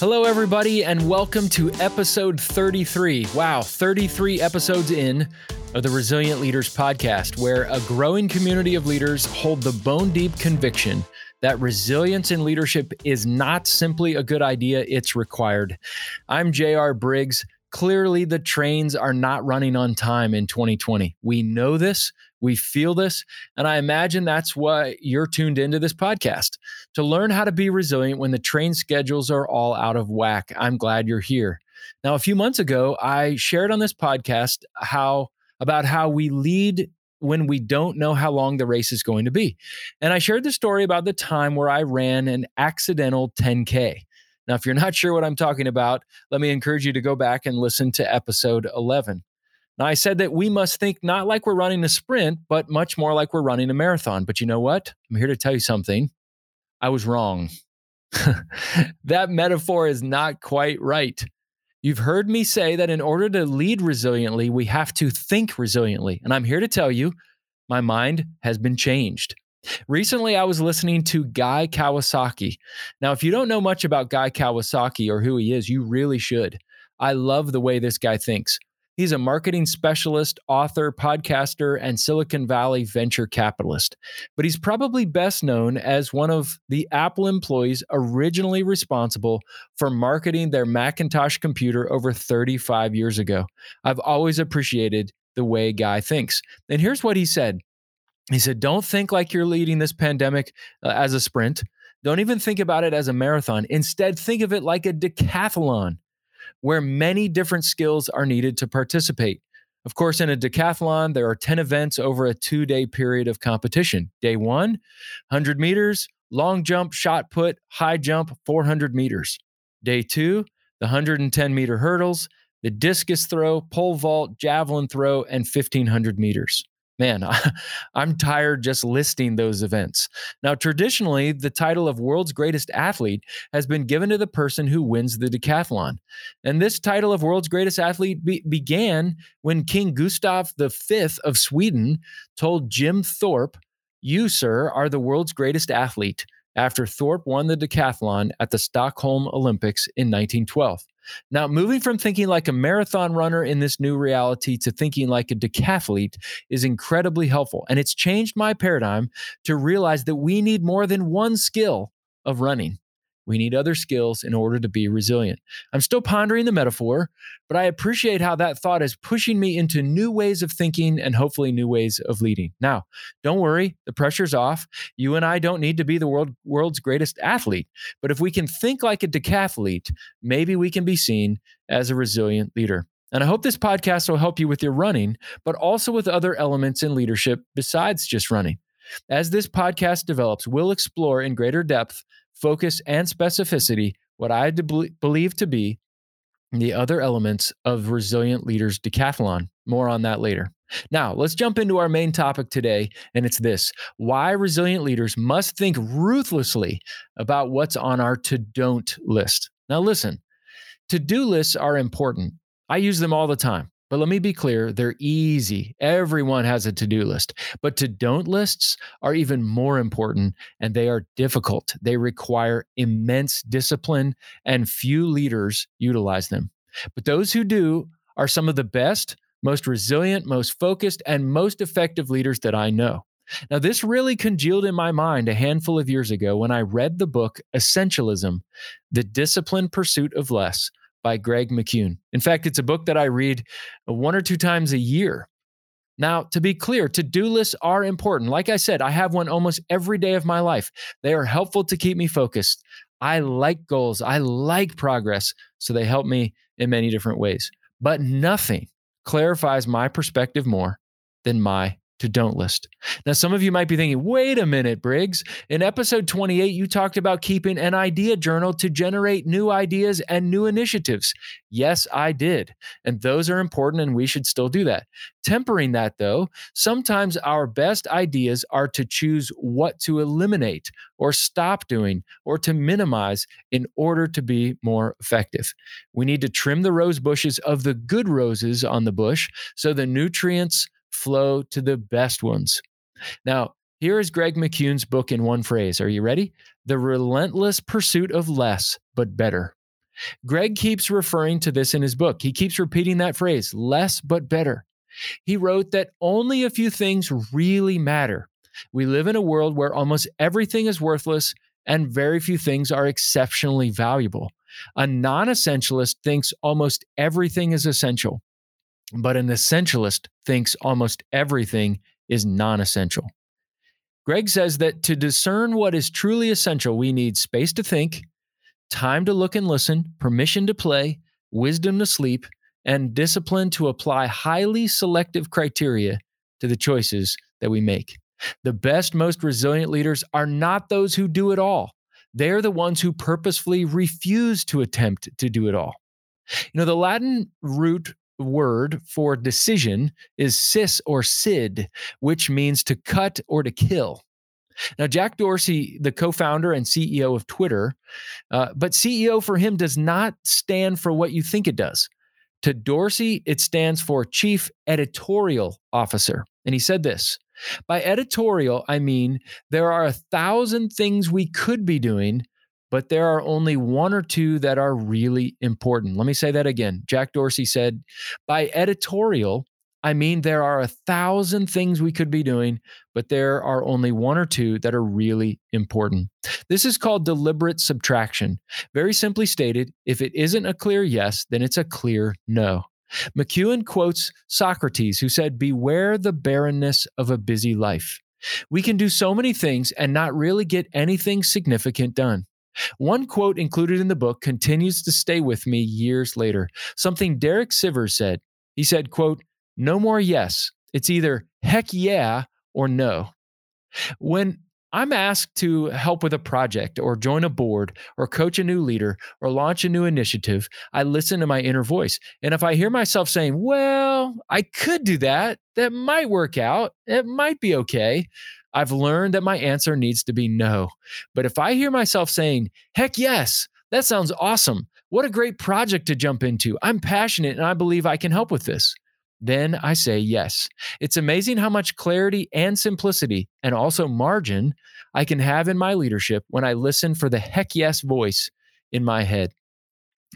Hello, everybody, and welcome to episode 33. Wow, 33 episodes in of the Resilient Leaders podcast, where a growing community of leaders hold the bone-deep conviction that resilience in leadership is not simply a good idea, it's required. I'm J.R. Briggs. Clearly, the trains are not running on time in 2020. We know this, we feel this, and I imagine that's why you're tuned into this podcast, to learn how to be resilient when the train schedules are all out of whack. I'm glad you're here. Now, a few months ago, I shared on this podcast about how we lead when we don't know how long the race is going to be. And I shared the story about the time where I ran an accidental 10K. Now, if you're not sure what I'm talking about, let me encourage you to go back and listen to episode 11. Now, I said that we must think not like we're running a sprint, but much more like we're running a marathon. But you know what? I'm here to tell you something. I was wrong. That metaphor is not quite right. You've heard me say that in order to lead resiliently, we have to think resiliently. And I'm here to tell you, my mind has been changed. Recently, I was listening to Guy Kawasaki. Now, if you don't know much about Guy Kawasaki or who he is, you really should. I love the way this guy thinks. He's a marketing specialist, author, podcaster, and Silicon Valley venture capitalist. But he's probably best known as one of the Apple employees originally responsible for marketing their Macintosh computer over 35 years ago. I've always appreciated the way Guy thinks. And here's what he said. He said, don't think like you're leading this pandemic as a sprint. Don't even think about it as a marathon. Instead, think of it like a decathlon, where many different skills are needed to participate. Of course, in a decathlon, there are 10 events over a 2-day period of competition. Day one, 100 meters, long jump, shot put, high jump, 400 meters. Day two, the 110-meter hurdles, the discus throw, pole vault, javelin throw, and 1,500 meters. Man, I'm tired just listing those events. Now, traditionally, the title of World's Greatest Athlete has been given to the person who wins the decathlon. And this title of World's Greatest Athlete began when King Gustav V of Sweden told Jim Thorpe, "You, sir, are the world's greatest athlete," after Thorpe won the decathlon at the Stockholm Olympics in 1912. Now, moving from thinking like a marathon runner in this new reality to thinking like a decathlete is incredibly helpful. And it's changed my paradigm to realize that we need more than one skill of running. We need other skills in order to be resilient. I'm still pondering the metaphor, but I appreciate how that thought is pushing me into new ways of thinking and hopefully new ways of leading. Now, don't worry, the pressure's off. You and I don't need to be the world's greatest athlete, but if we can think like a decathlete, maybe we can be seen as a resilient leader. And I hope this podcast will help you with your running, but also with other elements in leadership besides just running. As this podcast develops, we'll explore in greater depth, focus, and specificity what I believe to be the other elements of Resilient Leaders Decathlon. More on that later. Now, let's jump into our main topic today, and it's this: why resilient leaders must think ruthlessly about what's on our to-don't list. Now listen, to-do lists are important. I use them all the time. But let me be clear, they're easy. Everyone has a to-do list. But to-don't lists are even more important, and they are difficult. They require immense discipline, and few leaders utilize them. But those who do are some of the best, most resilient, most focused, and most effective leaders that I know. Now, this really congealed in my mind a handful of years ago when I read the book Essentialism, The Disciplined Pursuit of Less, by Greg McKeown. In fact, it's a book that I read 1 or 2 times a year. Now, to be clear, to-do lists are important. Like I said, I have one almost every day of my life. They are helpful to keep me focused. I like goals. I like progress. So they help me in many different ways. But nothing clarifies my perspective more than my to-don't list. Now, some of you might be thinking, wait a minute, Briggs. In episode 28, you talked about keeping an idea journal to generate new ideas and new initiatives. Yes, I did. And those are important, and we should still do that. Tempering that, though, sometimes our best ideas are to choose what to eliminate or stop doing or to minimize in order to be more effective. We need to trim the rose bushes of the good roses on the bush so the nutrients flow to the best ones. Now, here is Greg McKeown's book in one phrase. Are you ready? The relentless pursuit of less, but better. Greg keeps referring to this in his book. He keeps repeating that phrase, less but better. He wrote that only a few things really matter. We live in a world where almost everything is worthless and very few things are exceptionally valuable. A non-essentialist thinks almost everything is essential, but an essentialist thinks almost everything is non-essential. Greg says that to discern what is truly essential, we need space to think, time to look and listen, permission to play, wisdom to sleep, and discipline to apply highly selective criteria to the choices that we make. The best, most resilient leaders are not those who do it all. They're the ones who purposefully refuse to attempt to do it all. You know, the Latin root word for decision is cis or sid, which means to cut or to kill. Now, Jack Dorsey, the co-founder and CEO of Twitter, but CEO for him does not stand for what you think it does. To Dorsey, it stands for Chief Editorial Officer. And he said this, by editorial, I mean there are 1,000 things we could be doing, but there are only one or two that are really important. Let me say that again. Jack Dorsey said, by editorial, I mean there are 1,000 things we could be doing, but there are only one or two that are really important. This is called deliberate subtraction. Very simply stated, if it isn't a clear yes, then it's a clear no. McKeown quotes Socrates, who said, beware the barrenness of a busy life. We can do so many things and not really get anything significant done. One quote included in the book continues to stay with me years later, something Derek Sivers said. He said, quote, no more yes. It's either heck yeah or no. When I'm asked to help with a project or join a board or coach a new leader or launch a new initiative, I listen to my inner voice. And if I hear myself saying, well, I could do that. That might work out. It might be okay. I've learned that my answer needs to be no. But if I hear myself saying, heck yes, that sounds awesome. What a great project to jump into. I'm passionate and I believe I can help with this. Then I say yes. It's amazing how much clarity and simplicity and also margin I can have in my leadership when I listen for the heck yes voice in my head.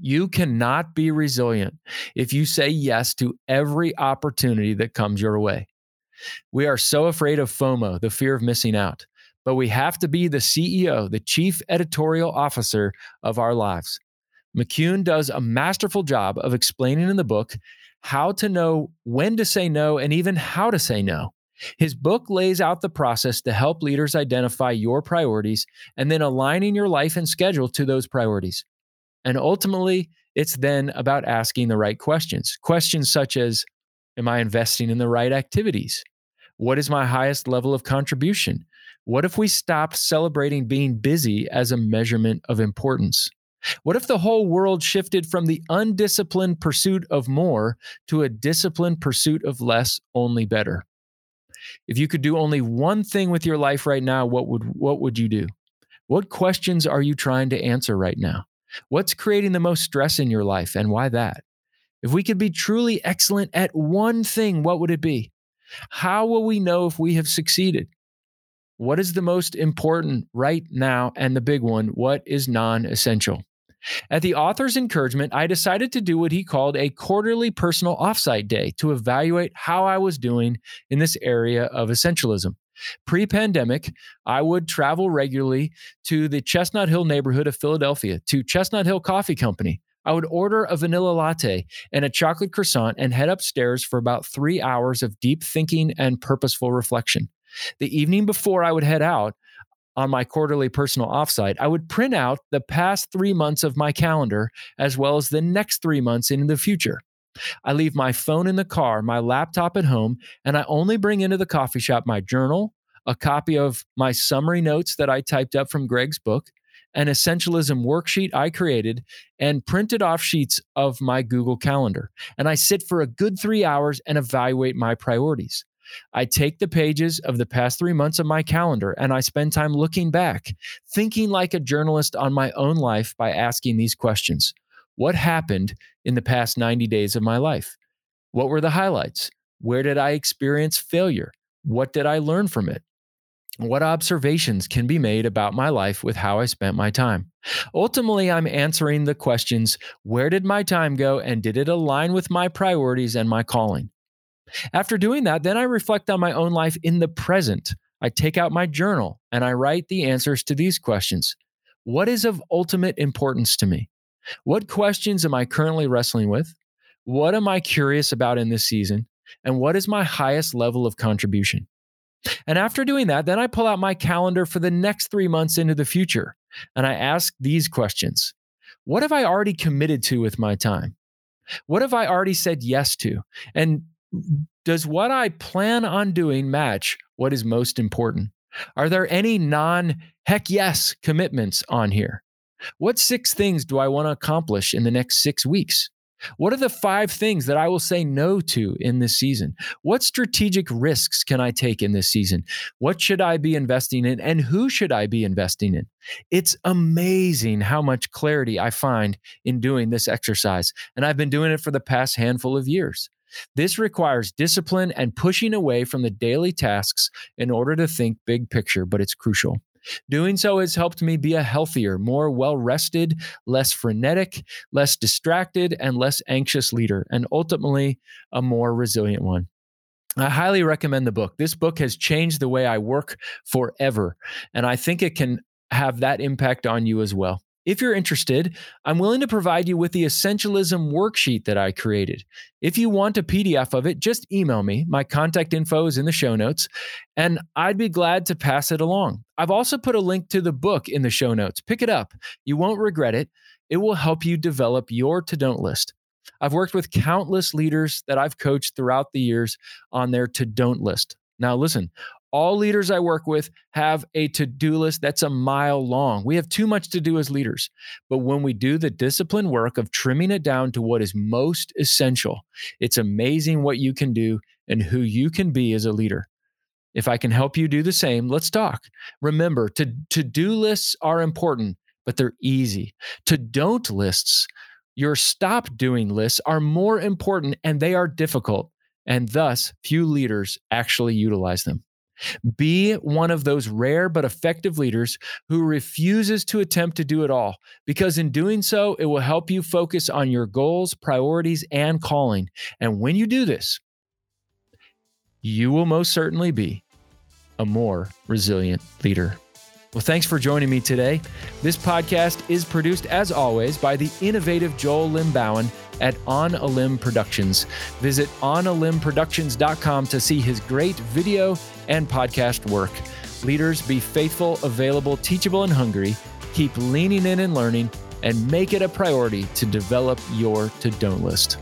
You cannot be resilient if you say yes to every opportunity that comes your way. We are so afraid of FOMO, the fear of missing out, but we have to be the CEO, the chief editorial officer of our lives. McKeown does a masterful job of explaining in the book how to know when to say no and even how to say no. His book lays out the process to help leaders identify your priorities and then aligning your life and schedule to those priorities. And ultimately, it's then about asking the right questions. Questions such as, am I investing in the right activities? What is my highest level of contribution? What if we stopped celebrating being busy as a measurement of importance? What if the whole world shifted from the undisciplined pursuit of more to a disciplined pursuit of less, only better? If you could do only one thing with your life right now, what would you do? What questions are you trying to answer right now? What's creating the most stress in your life and why that? If we could be truly excellent at one thing, what would it be? How will we know if we have succeeded? What is the most important right now? And the big one, what is non-essential? At the author's encouragement, I decided to do what he called a quarterly personal offsite day to evaluate how I was doing in this area of essentialism. Pre-pandemic, I would travel regularly to the Chestnut Hill neighborhood of Philadelphia, to Chestnut Hill Coffee Company. I would order a vanilla latte and a chocolate croissant and head upstairs for about 3 hours of deep thinking and purposeful reflection. The evening before I would head out on my quarterly personal offsite, I would print out the past 3 months of my calendar, as well as the next 3 months into the future. I leave my phone in the car, my laptop at home, and I only bring into the coffee shop my journal, a copy of my summary notes that I typed up from Greg's book, an essentialism worksheet I created, and printed off sheets of my Google Calendar. And I sit for a good 3 hours and evaluate my priorities. I take the pages of the past 3 months of my calendar and I spend time looking back, thinking like a journalist on my own life by asking these questions. What happened in the past 90 days of my life? What were the highlights? Where did I experience failure? What did I learn from it? What observations can be made about my life with how I spent my time? Ultimately, I'm answering the questions, where did my time go and did it align with my priorities and my calling? After doing that, then I reflect on my own life in the present. I take out my journal and I write the answers to these questions. What is of ultimate importance to me? What questions am I currently wrestling with? What am I curious about in this season? And what is my highest level of contribution? And after doing that, then I pull out my calendar for the next 3 months into the future. And I ask these questions. What have I already committed to with my time? What have I already said yes to? And does what I plan on doing match what is most important? Are there any non-heck yes commitments on here? What 6 things do I want to accomplish in the next 6 weeks? What are the 5 things that I will say no to in this season? What strategic risks can I take in this season? What should I be investing in and who should I be investing in? It's amazing how much clarity I find in doing this exercise, and I've been doing it for the past handful of years. This requires discipline and pushing away from the daily tasks in order to think big picture, but it's crucial. Doing so has helped me be a healthier, more well-rested, less frenetic, less distracted, and less anxious leader, and ultimately a more resilient one. I highly recommend the book. This book has changed the way I work forever, and I think it can have that impact on you as well. If you're interested, I'm willing to provide you with the Essentialism worksheet that I created. If you want a PDF of it, just email me. My contact info is in the show notes, and I'd be glad to pass it along. I've also put a link to the book in the show notes. Pick it up. You won't regret it. It will help you develop your to-don't list. I've worked with countless leaders that I've coached throughout the years on their to-don't list. Now listen, all leaders I work with have a to-do list that's a mile long. We have too much to do as leaders. But when we do the disciplined work of trimming it down to what is most essential, it's amazing what you can do and who you can be as a leader. If I can help you do the same, let's talk. Remember, to-do lists are important, but they're easy. To-don't lists, your stop-doing lists, are more important and they are difficult. And thus, few leaders actually utilize them. Be one of those rare but effective leaders who refuses to attempt to do it all, because in doing so, it will help you focus on your goals, priorities, and calling. And when you do this, you will most certainly be a more resilient leader. Well, thanks for joining me today. This podcast is produced, as always, by the innovative Joel Limbauan at On a Limb Productions. Visit onalimproductions.com to see his great video and podcast work. Leaders, be faithful, available, teachable, and hungry. Keep leaning in and learning, and make it a priority to develop your to-don't list.